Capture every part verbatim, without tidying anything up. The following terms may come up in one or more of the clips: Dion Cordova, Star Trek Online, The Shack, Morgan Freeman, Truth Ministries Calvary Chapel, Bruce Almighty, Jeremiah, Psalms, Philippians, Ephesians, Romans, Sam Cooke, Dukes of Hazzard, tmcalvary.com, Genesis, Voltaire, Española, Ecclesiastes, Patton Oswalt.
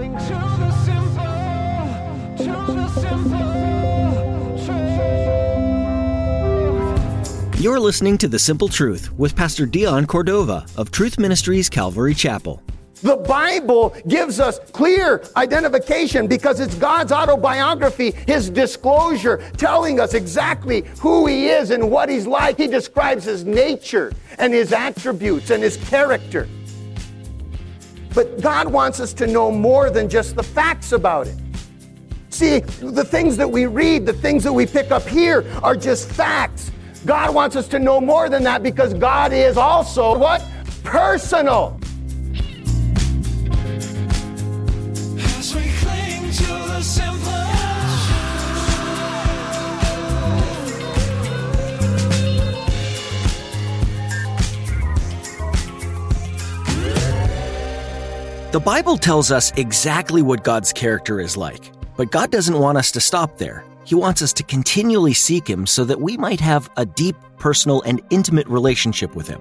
Sing to the simple, to the simple truth. You're listening to The Simple Truth with Pastor Dion Cordova of Truth Ministries Calvary Chapel. The Bible gives us clear identification because it's God's autobiography, His disclosure, telling us exactly who He is and what He's like. He describes His nature and His attributes and His character. But God wants us to know more than just the facts about it. See, the things that we read, the things that we pick up here are just facts. God wants us to know more than that because God is also, what? Personal. The Bible tells us exactly what God's character is like, but God doesn't want us to stop there. He wants us to continually seek Him so that we might have a deep, personal, and intimate relationship with Him.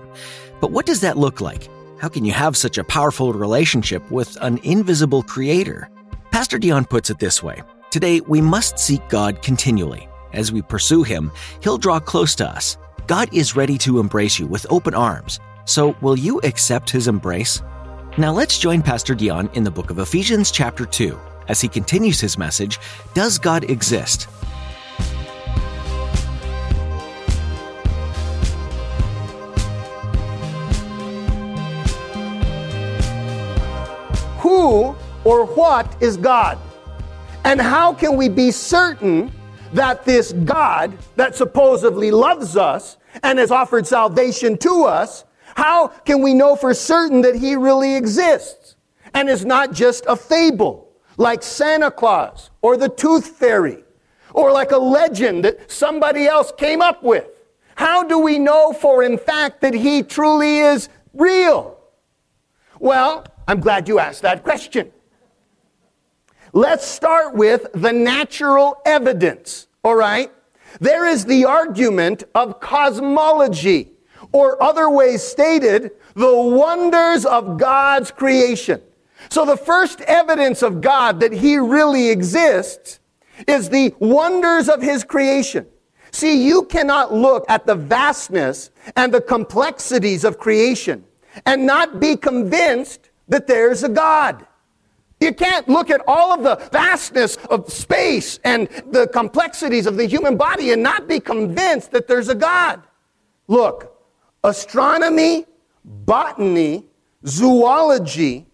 But what does that look like? How can you have such a powerful relationship with an invisible Creator? Pastor Dion puts it this way. Today, we must seek God continually. As we pursue Him, He'll draw close to us. God is ready to embrace you with open arms. So will you accept His embrace? Now let's join Pastor Dion in the book of Ephesians chapter two as he continues his message, Does God Exist? Who or what is God? And how can we be certain that this God that supposedly loves us and has offered salvation to us, how can we know for certain that He really exists and is not just a fable like Santa Claus or the Tooth Fairy or like a legend that somebody else came up with? How do we know for in fact that He truly is real? Well, I'm glad you asked that question. Let's start with the natural evidence, all right? There is the argument of cosmology. Or other ways stated, the wonders of God's creation. So the first evidence of God that He really exists is the wonders of His creation. See, you cannot look at the vastness and the complexities of creation and not be convinced that there's a God. You can't look at all of the vastness of space and the complexities of the human body and not be convinced that there's a God. Look. Astronomy, botany, zoology,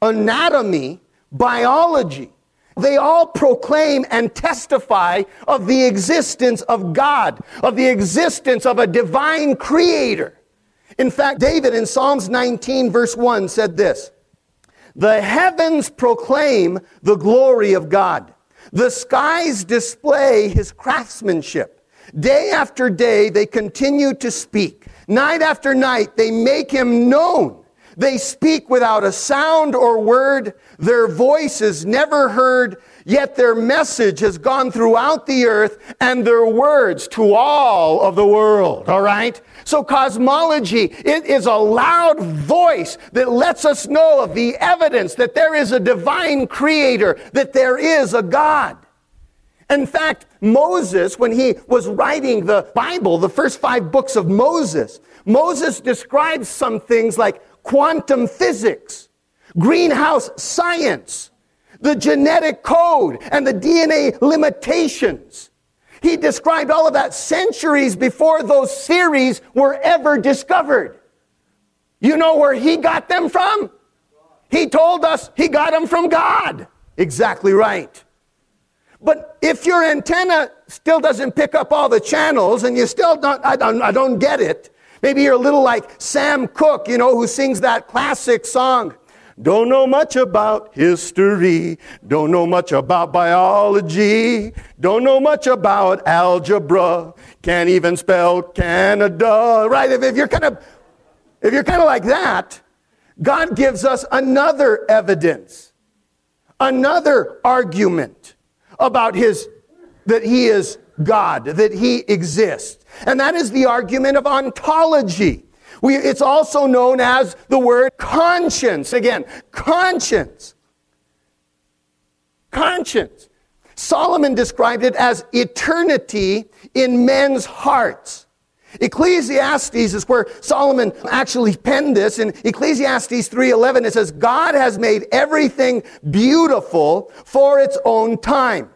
anatomy, biology, they all proclaim and testify of the existence of God, of the existence of a divine creator. In fact, David in Psalms nineteen verse one said this, "The heavens proclaim the glory of God. The skies display His craftsmanship. Day after day, they continue to speak. Night after night, they make Him known. They speak without a sound or word. Their voice is never heard, yet their message has gone throughout the earth and their words to all of the world." All right? So cosmology, it is a loud voice that lets us know of the evidence that there is a divine creator, that there is a God. In fact, Moses, when he was writing the Bible, the first five books of Moses, Moses describes some things like quantum physics, greenhouse science, the genetic code, and the D N A limitations. He described all of that centuries before those theories were ever discovered. You know where he got them from? He told us he got them from God. Exactly right. But if your antenna still doesn't pick up all the channels and you still don't, I don't, I don't get it. Maybe you're a little like Sam Cooke, you know, who sings that classic song. Don't know much about history. Don't know much about biology. Don't know much about algebra. Can't even spell Canada. Right? If, if you're kind of, if you're kind of like that, God gives us another evidence, another argument about his, that He is God, that He exists. And that is the argument of ontology. We, it's also known as the word conscience. Again, conscience. conscience. Solomon described it as eternity in men's hearts. Ecclesiastes is where Solomon actually penned this. In Ecclesiastes three eleven, it says, God has made everything beautiful for its own time.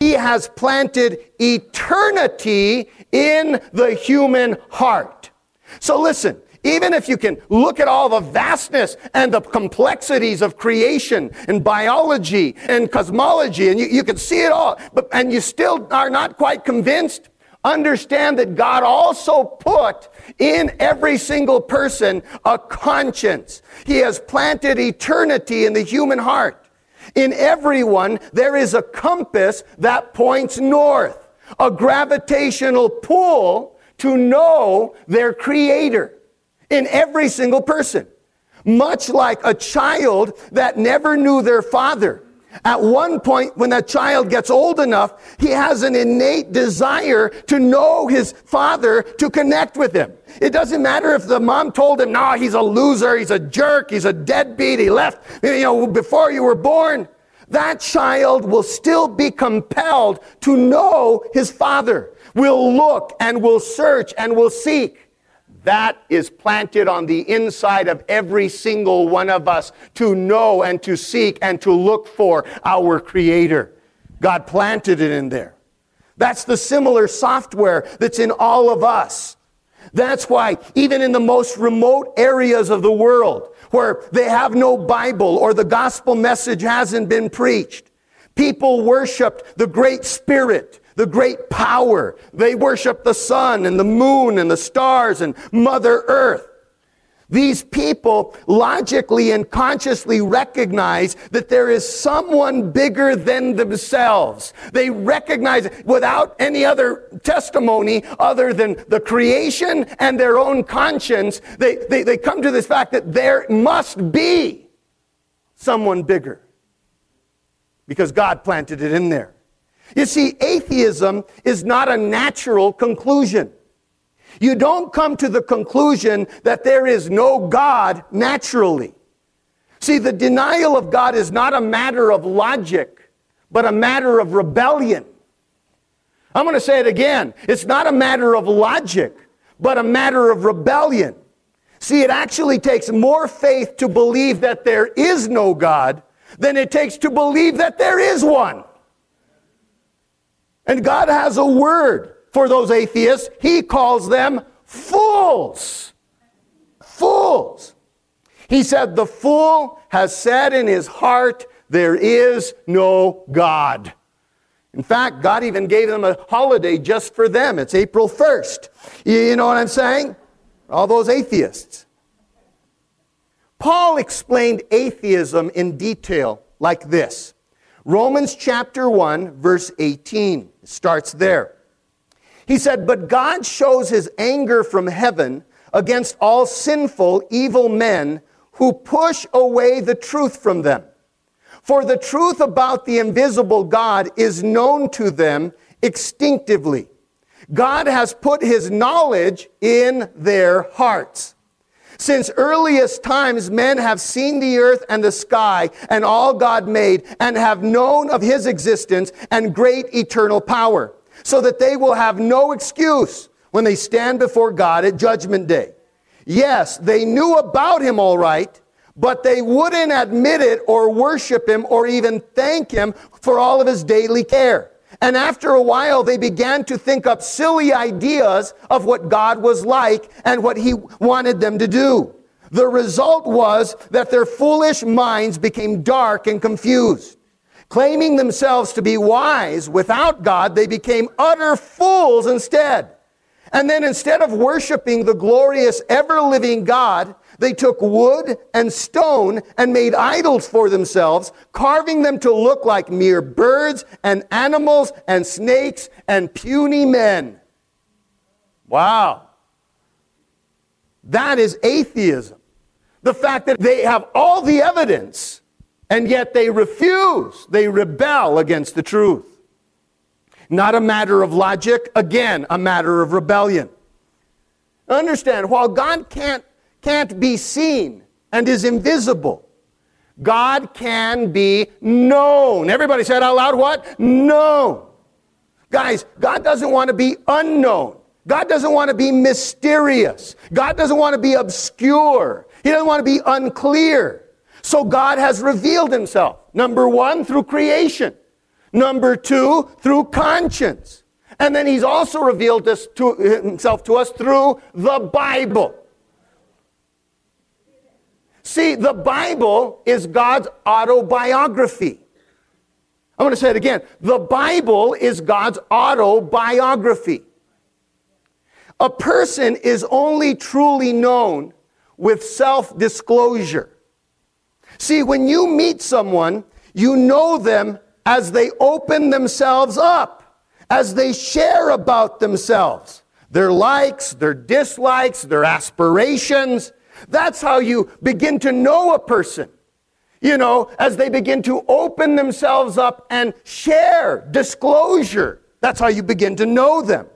He has planted eternity in the human heart. So listen, even if you can look at all the vastness and the complexities of creation and biology and cosmology, and you, you can see it all, but and you still are not quite convinced, understand that God also put in every single person a conscience. He has planted eternity in the human heart. In everyone, there is a compass that points north, a gravitational pull to know their Creator in every single person. Much like a child that never knew their father. At one point, when that child gets old enough, he has an innate desire to know his father, to connect with him. It doesn't matter if the mom told him, no, he's a loser, he's a jerk, he's a deadbeat, he left, you know, before you were born. That child will still be compelled to know his father, will look and will search and will seek. That is planted on the inside of every single one of us to know and to seek and to look for our Creator. God planted it in there. That's the similar software that's in all of us. That's why even in the most remote areas of the world where they have no Bible or the gospel message hasn't been preached, people worshiped the Great Spirit, the great power. They worship the sun and the moon and the stars and Mother Earth. These people logically and consciously recognize that there is someone bigger than themselves. They recognize it without any other testimony other than the creation and their own conscience. They, they, they come to this fact that there must be someone bigger because God planted it in there. You see, atheism is not a natural conclusion. You don't come to the conclusion that there is no God naturally. See, the denial of God is not a matter of logic, but a matter of rebellion. I'm going to say it again. It's not a matter of logic, but a matter of rebellion. See, it actually takes more faith to believe that there is no God than it takes to believe that there is one. And God has a word for those atheists. He calls them fools. Fools. He said, the fool has said in his heart, there is no God. In fact, God even gave them a holiday just for them. It's April first. You know what I'm saying? All those atheists. Paul explained atheism in detail like this. Romans chapter one, verse eighteen, it starts there. He said, but God shows his anger from heaven against all sinful, evil men who push away the truth from them. For the truth about the invisible God is known to them instinctively. God has put his knowledge in their hearts. Since earliest times, men have seen the earth and the sky and all God made and have known of his existence and great eternal power, so that they will have no excuse when they stand before God at judgment day. Yes, they knew about him all right, but they wouldn't admit it or worship him or even thank him for all of his daily care. And after a while, they began to think up silly ideas of what God was like and what he wanted them to do. The result was that their foolish minds became dark and confused. Claiming themselves to be wise without God, they became utter fools instead. And then instead of worshiping the glorious, ever-living God, they took wood and stone and made idols for themselves, carving them to look like mere birds and animals and snakes and puny men. Wow. That is atheism. The fact that they have all the evidence and yet they refuse, they rebel against the truth. Not a matter of logic, again, a matter of rebellion. Understand, while God can't can't be seen and is invisible, God can be known. Everybody say it out loud, what? Known. Guys, God doesn't want to be unknown. God doesn't want to be mysterious. God doesn't want to be obscure. He doesn't want to be unclear. So God has revealed himself. Number one, through creation. Number two, through conscience. And then he's also revealed this to himself to us through the Bible. See, the Bible is God's autobiography. I'm going to say it again. The Bible is God's autobiography. A person is only truly known with self-disclosure. See, when you meet someone, you know them as they open themselves up, as they share about themselves, their likes, their dislikes, their aspirations. That's how you begin to know a person, you know, as they begin to open themselves up and share disclosure. That's how you begin to know them.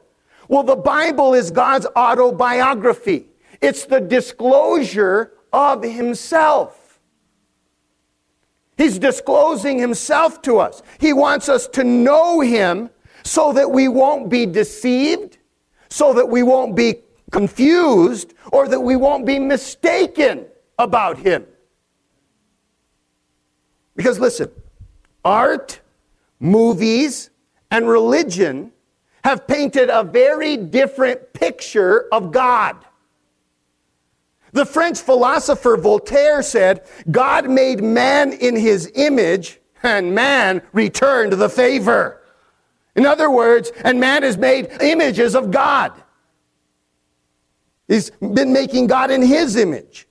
Well, the Bible is God's autobiography. It's the disclosure of himself. He's disclosing himself to us. He wants us to know him so that we won't be deceived, so that we won't be confused, or that we won't be mistaken about him. Because listen, art, movies, and religion have painted a very different picture of God. The French philosopher Voltaire said, God made man in his image, and man returned the favor. In other words, and man is made images of God. He's been making God in his image.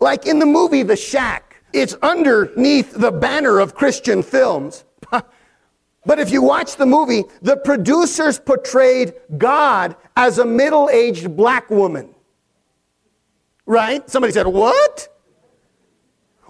Like in the movie The Shack, it's underneath the banner of Christian films. But if you watch the movie, the producers portrayed God as a middle-aged black woman. Right? Somebody said, what?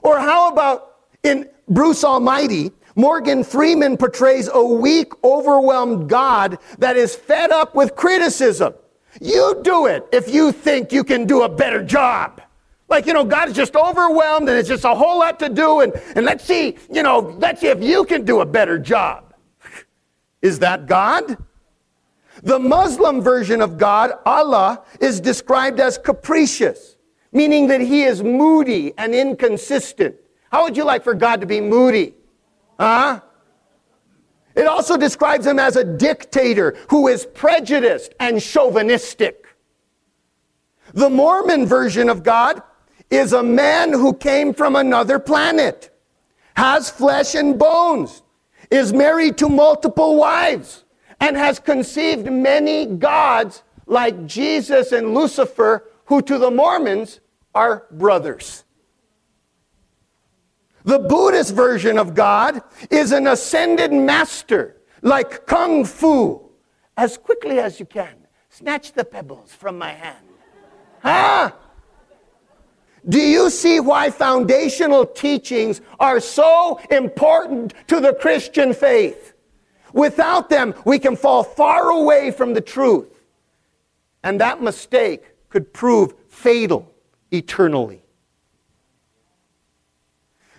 Or how about in Bruce Almighty, Morgan Freeman portrays a weak, overwhelmed God that is fed up with criticism. You do it if you think you can do a better job. Like, you know, God is just overwhelmed and it's just a whole lot to do. And, and let's see, you know, let's see if you can do a better job. Is that God? The Muslim version of God, Allah, is described as capricious, meaning that he is moody and inconsistent. How would you like for God to be moody? Huh? It also describes him as a dictator who is prejudiced and chauvinistic. The Mormon version of God is a man who came from another planet, has flesh and bones, is married to multiple wives, and has conceived many gods like Jesus and Lucifer, who to the Mormons are brothers. The Buddhist version of God is an ascended master, like Kung Fu. As quickly as you can, snatch the pebbles from my hand. Huh? Do you see why foundational teachings are so important to the Christian faith? Without them, we can fall far away from the truth. And that mistake could prove fatal eternally.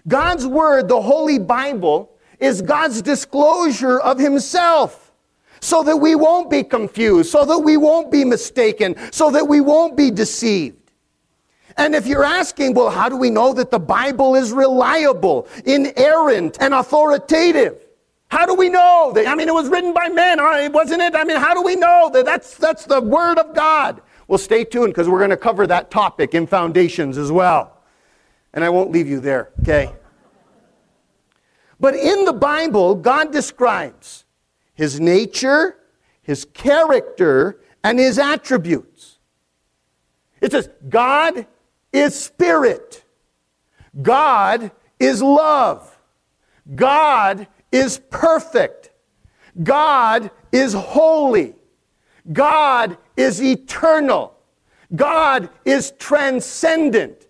God's Word, the Holy Bible, is God's disclosure of himself so that we won't be confused, so that we won't be mistaken, so that we won't be deceived. And if you're asking, well, how do we know that the Bible is reliable, inerrant, and authoritative? How do we know that? I mean, it was written by men, wasn't it? I mean, how do we know that that's, that's the Word of God? Well, stay tuned, because we're going to cover that topic in Foundations as well. And I won't leave you there, okay? But in the Bible, God describes his nature, his character, and his attributes. It says, God is spirit. God is love. God is perfect. God is holy. God is eternal. God is transcendent.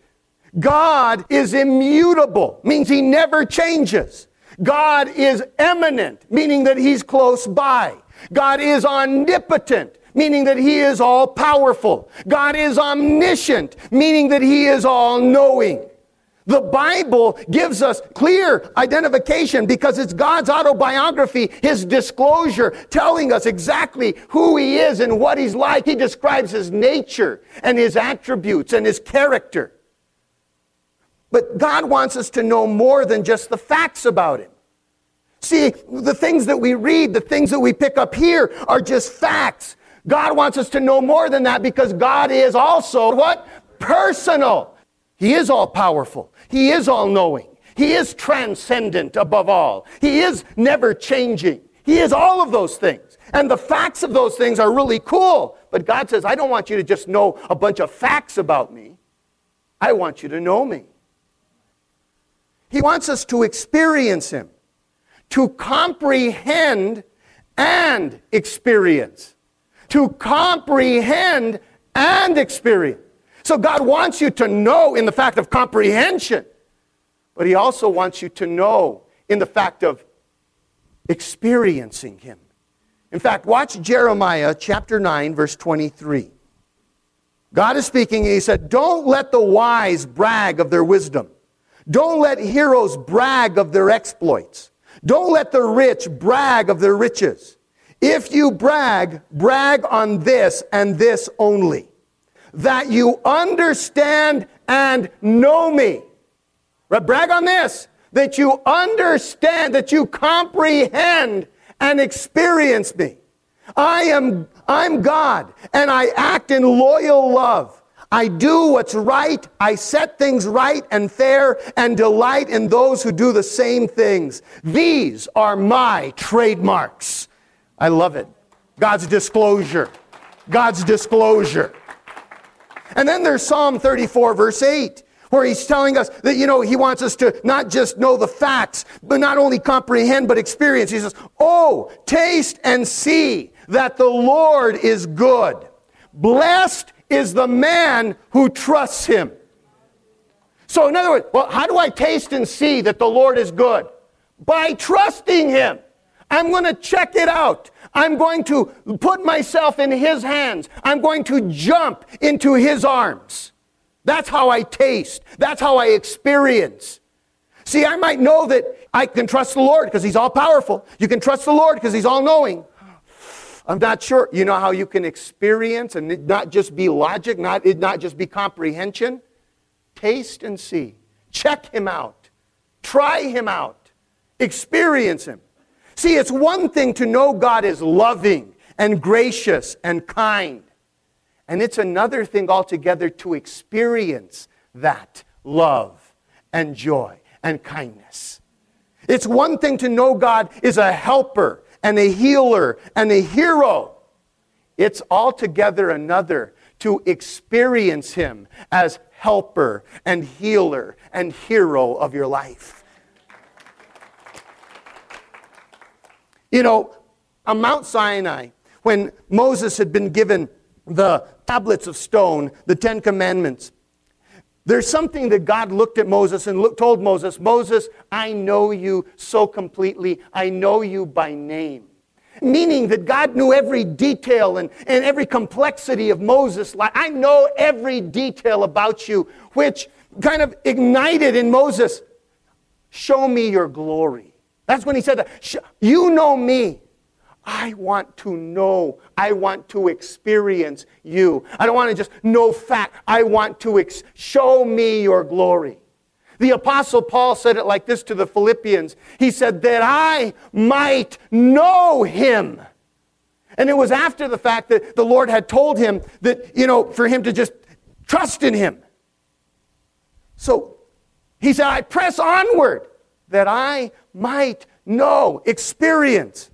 God is immutable, means he never changes. God is eminent, meaning that he's close by. God is omnipotent, meaning that he is all-powerful. God is omniscient, meaning that he is all-knowing. The Bible gives us clear identification because it's God's autobiography, his disclosure, telling us exactly who he is and what he's like. He describes his nature and his attributes and his character. But God wants us to know more than just the facts about him. See, the things that we read, the things that we pick up here are just facts. God wants us to know more than that because God is also what? Personal. He is all-powerful. He is all-knowing. He is transcendent above all. He is never-changing. He is all of those things. And the facts of those things are really cool. But God says, I don't want you to just know a bunch of facts about me. I want you to know me. He wants us to experience him, to comprehend and experience. To comprehend and experience. So God wants you to know in the fact of comprehension, but he also wants you to know in the fact of experiencing him. In fact, watch Jeremiah chapter nine, verse twenty-three. God is speaking, and he said, don't let the wise brag of their wisdom. Don't let heroes brag of their exploits. Don't let the rich brag of their riches. If you brag, brag on this and this only. That you understand and know me. Brag on this. That you understand, that you comprehend and experience me. I am, I'm God, and I act in loyal love. I do what's right. I set things right and fair and delight in those who do the same things. These are my trademarks. I love it. God's disclosure. God's disclosure. And then there's Psalm thirty-four, verse eight, where he's telling us that, you know, he wants us to not just know the facts, but not only comprehend, but experience. He says, oh, taste and see that the Lord is good. Blessed is the man who trusts him. So in other words, well, how do I taste and see that the Lord is good? By trusting him. I'm going to check it out. I'm going to put myself in his hands. I'm going to jump into his arms. That's how I taste. That's how I experience. See, I might know that I can trust the Lord because he's all-powerful. You can trust the Lord because he's all-knowing. I'm not sure. You know how you can experience and it not just be logic, not, it not just be comprehension? Taste and see. Check him out. Try him out. Experience him. See, it's one thing to know God is loving and gracious and kind. And it's another thing altogether to experience that love and joy and kindness. It's one thing to know God is a helper and a healer and a hero. It's altogether another to experience him as helper and healer and hero of your life. You know, on Mount Sinai, when Moses had been given the tablets of stone, the Ten Commandments, there's something that God looked at Moses and look, told Moses, Moses, I know you so completely. I know you by name. Meaning that God knew every detail and, and every complexity of Moses' life. I know every detail about you, which kind of ignited in Moses, show me your glory. That's when he said, that. You know me. I want to know. I want to experience you. I don't want to just know fact. I want to ex- show me your glory. The Apostle Paul said it like this to the Philippians. He said that I might know him. And it was after the fact that the Lord had told him that, you know, for him to just trust in him. So he said, I press onward. That I might know, experience.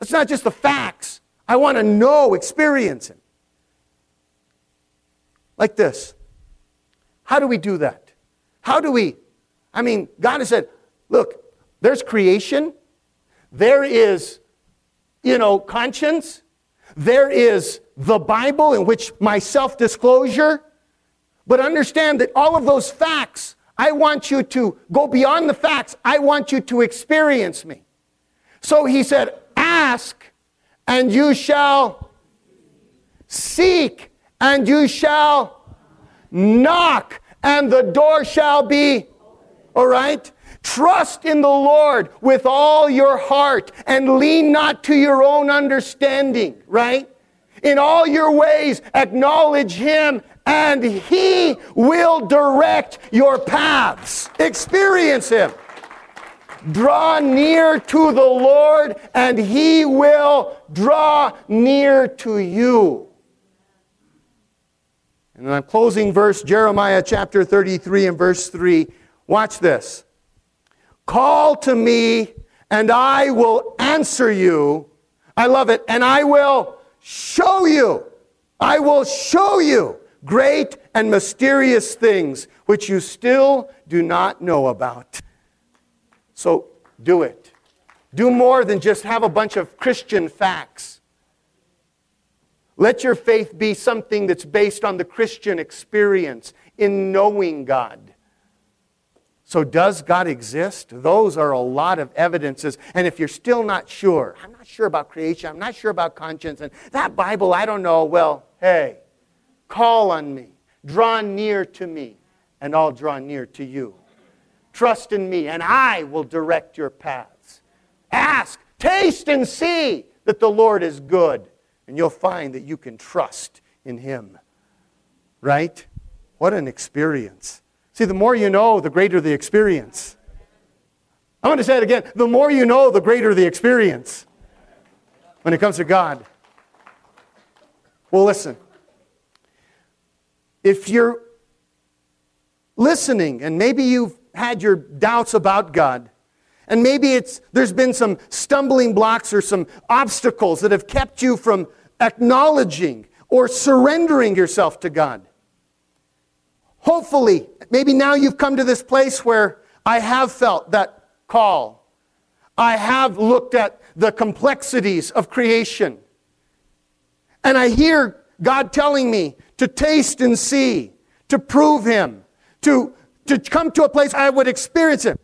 It's not just the facts. I want to know, experience it. Like this. How do we do that? How do we? I mean, God has said, look, there's creation. There is, you know, conscience. There is the Bible in which my self-disclosure. But understand that all of those facts, I want you to go beyond the facts. I want you to experience me. So he said, ask and you shall seek and you shall knock and the door shall be. All right? Trust in the Lord with all your heart and lean not to your own understanding, right? In all your ways, acknowledge Him and He will direct your paths. Experience Him. Draw near to the Lord and He will draw near to you. And I'm closing verse Jeremiah chapter thirty-three and verse three. Watch this. Call to me and I will answer you. I love it. And I will show you. I will show you great and mysterious things which you still do not know about. So do it. Do more than just have a bunch of Christian facts. Let your faith be something that's based on the Christian experience in knowing God. So does God exist? Those are a lot of evidences. And if you're still not sure, I'm not sure about creation, I'm not sure about conscience, and that Bible, I don't know, well, hey, call on me. Draw near to me, and I'll draw near to you. Trust in me, and I will direct your paths. Ask, taste, and see that the Lord is good. And you'll find that you can trust in Him. Right? What an experience. See, the more you know, the greater the experience. I want to say it again. The more you know, the greater the experience when it comes to God. Well, listen. If you're listening, and maybe you've had your doubts about God, and maybe it's there's been some stumbling blocks or some obstacles that have kept you from acknowledging or surrendering yourself to God. Hopefully, maybe now you've come to this place where I have felt that call. I have looked at the complexities of creation. And I hear God telling me to taste and see, to prove Him, to, to come to a place I would experience Him.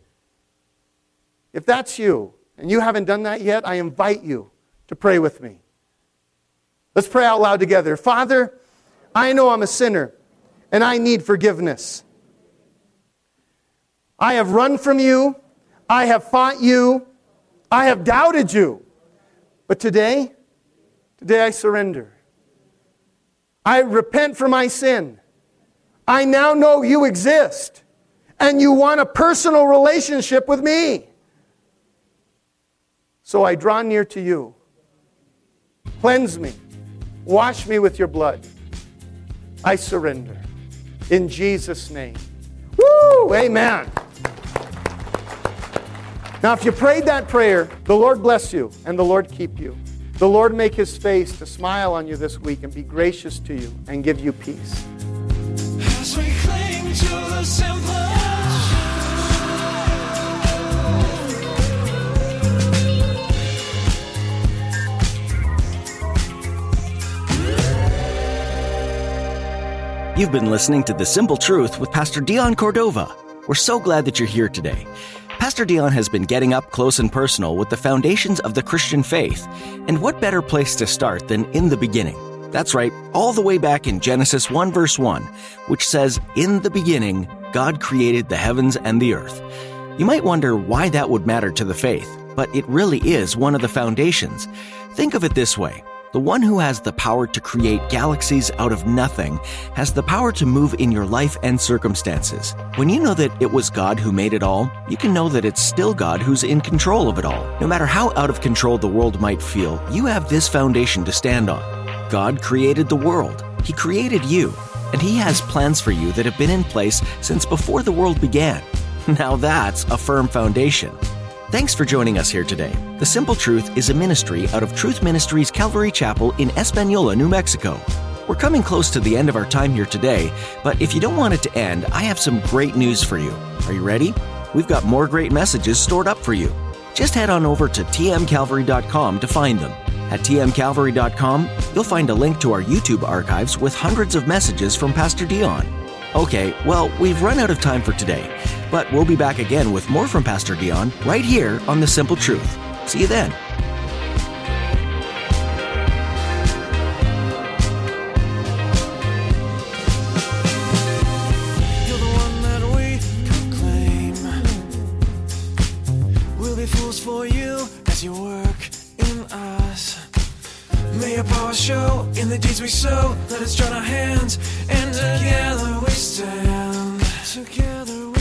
If that's you, and you haven't done that yet, I invite you to pray with me. Let's pray out loud together. Father, I know I'm a sinner, and I need forgiveness. I have run from you. I have fought you. I have doubted you. But today, today I surrender. I repent for my sin. I now know you exist, and you want a personal relationship with me. So I draw near to you. Cleanse me. Wash me with your blood. I surrender. In Jesus' name. Woo! Amen. Now, if you prayed that prayer, the Lord bless you and the Lord keep you. The Lord make His face to smile on you this week and be gracious to you and give you peace. As we cling to the simple. You've been listening to The Simple Truth with Pastor Dion Cordova. We're so glad that you're here today. Pastor Dion has been getting up close and personal with the foundations of the Christian faith. And what better place to start than in the beginning? That's right, all the way back in Genesis one verse one, which says, "In the beginning, God created the heavens and the earth." You might wonder why that would matter to the faith, but it really is one of the foundations. Think of it this way. The one who has the power to create galaxies out of nothing has the power to move in your life and circumstances. When you know that it was God who made it all, you can know that it's still God who's in control of it all. No matter how out of control the world might feel, you have this foundation to stand on. God created the world. He created you. And He has plans for you that have been in place since before the world began. Now that's a firm foundation. Thanks for joining us here today. The Simple Truth is a ministry out of Truth Ministries Calvary Chapel in Española, New Mexico. We're coming close to the end of our time here today, but if you don't want it to end, I have some great news for you. Are you ready? We've got more great messages stored up for you. Just head on over to t m calvary dot com to find them. At t m calvary dot com, you'll find a link to our YouTube archives with hundreds of messages from Pastor Dion. Okay, well, we've run out of time for today, but we'll be back again with more from Pastor Dion right here on The Simple Truth. See you then. You're the faithful's for you as you work in us. May your power show in the deeds we sow. Let us join our hands and together we stand. Together we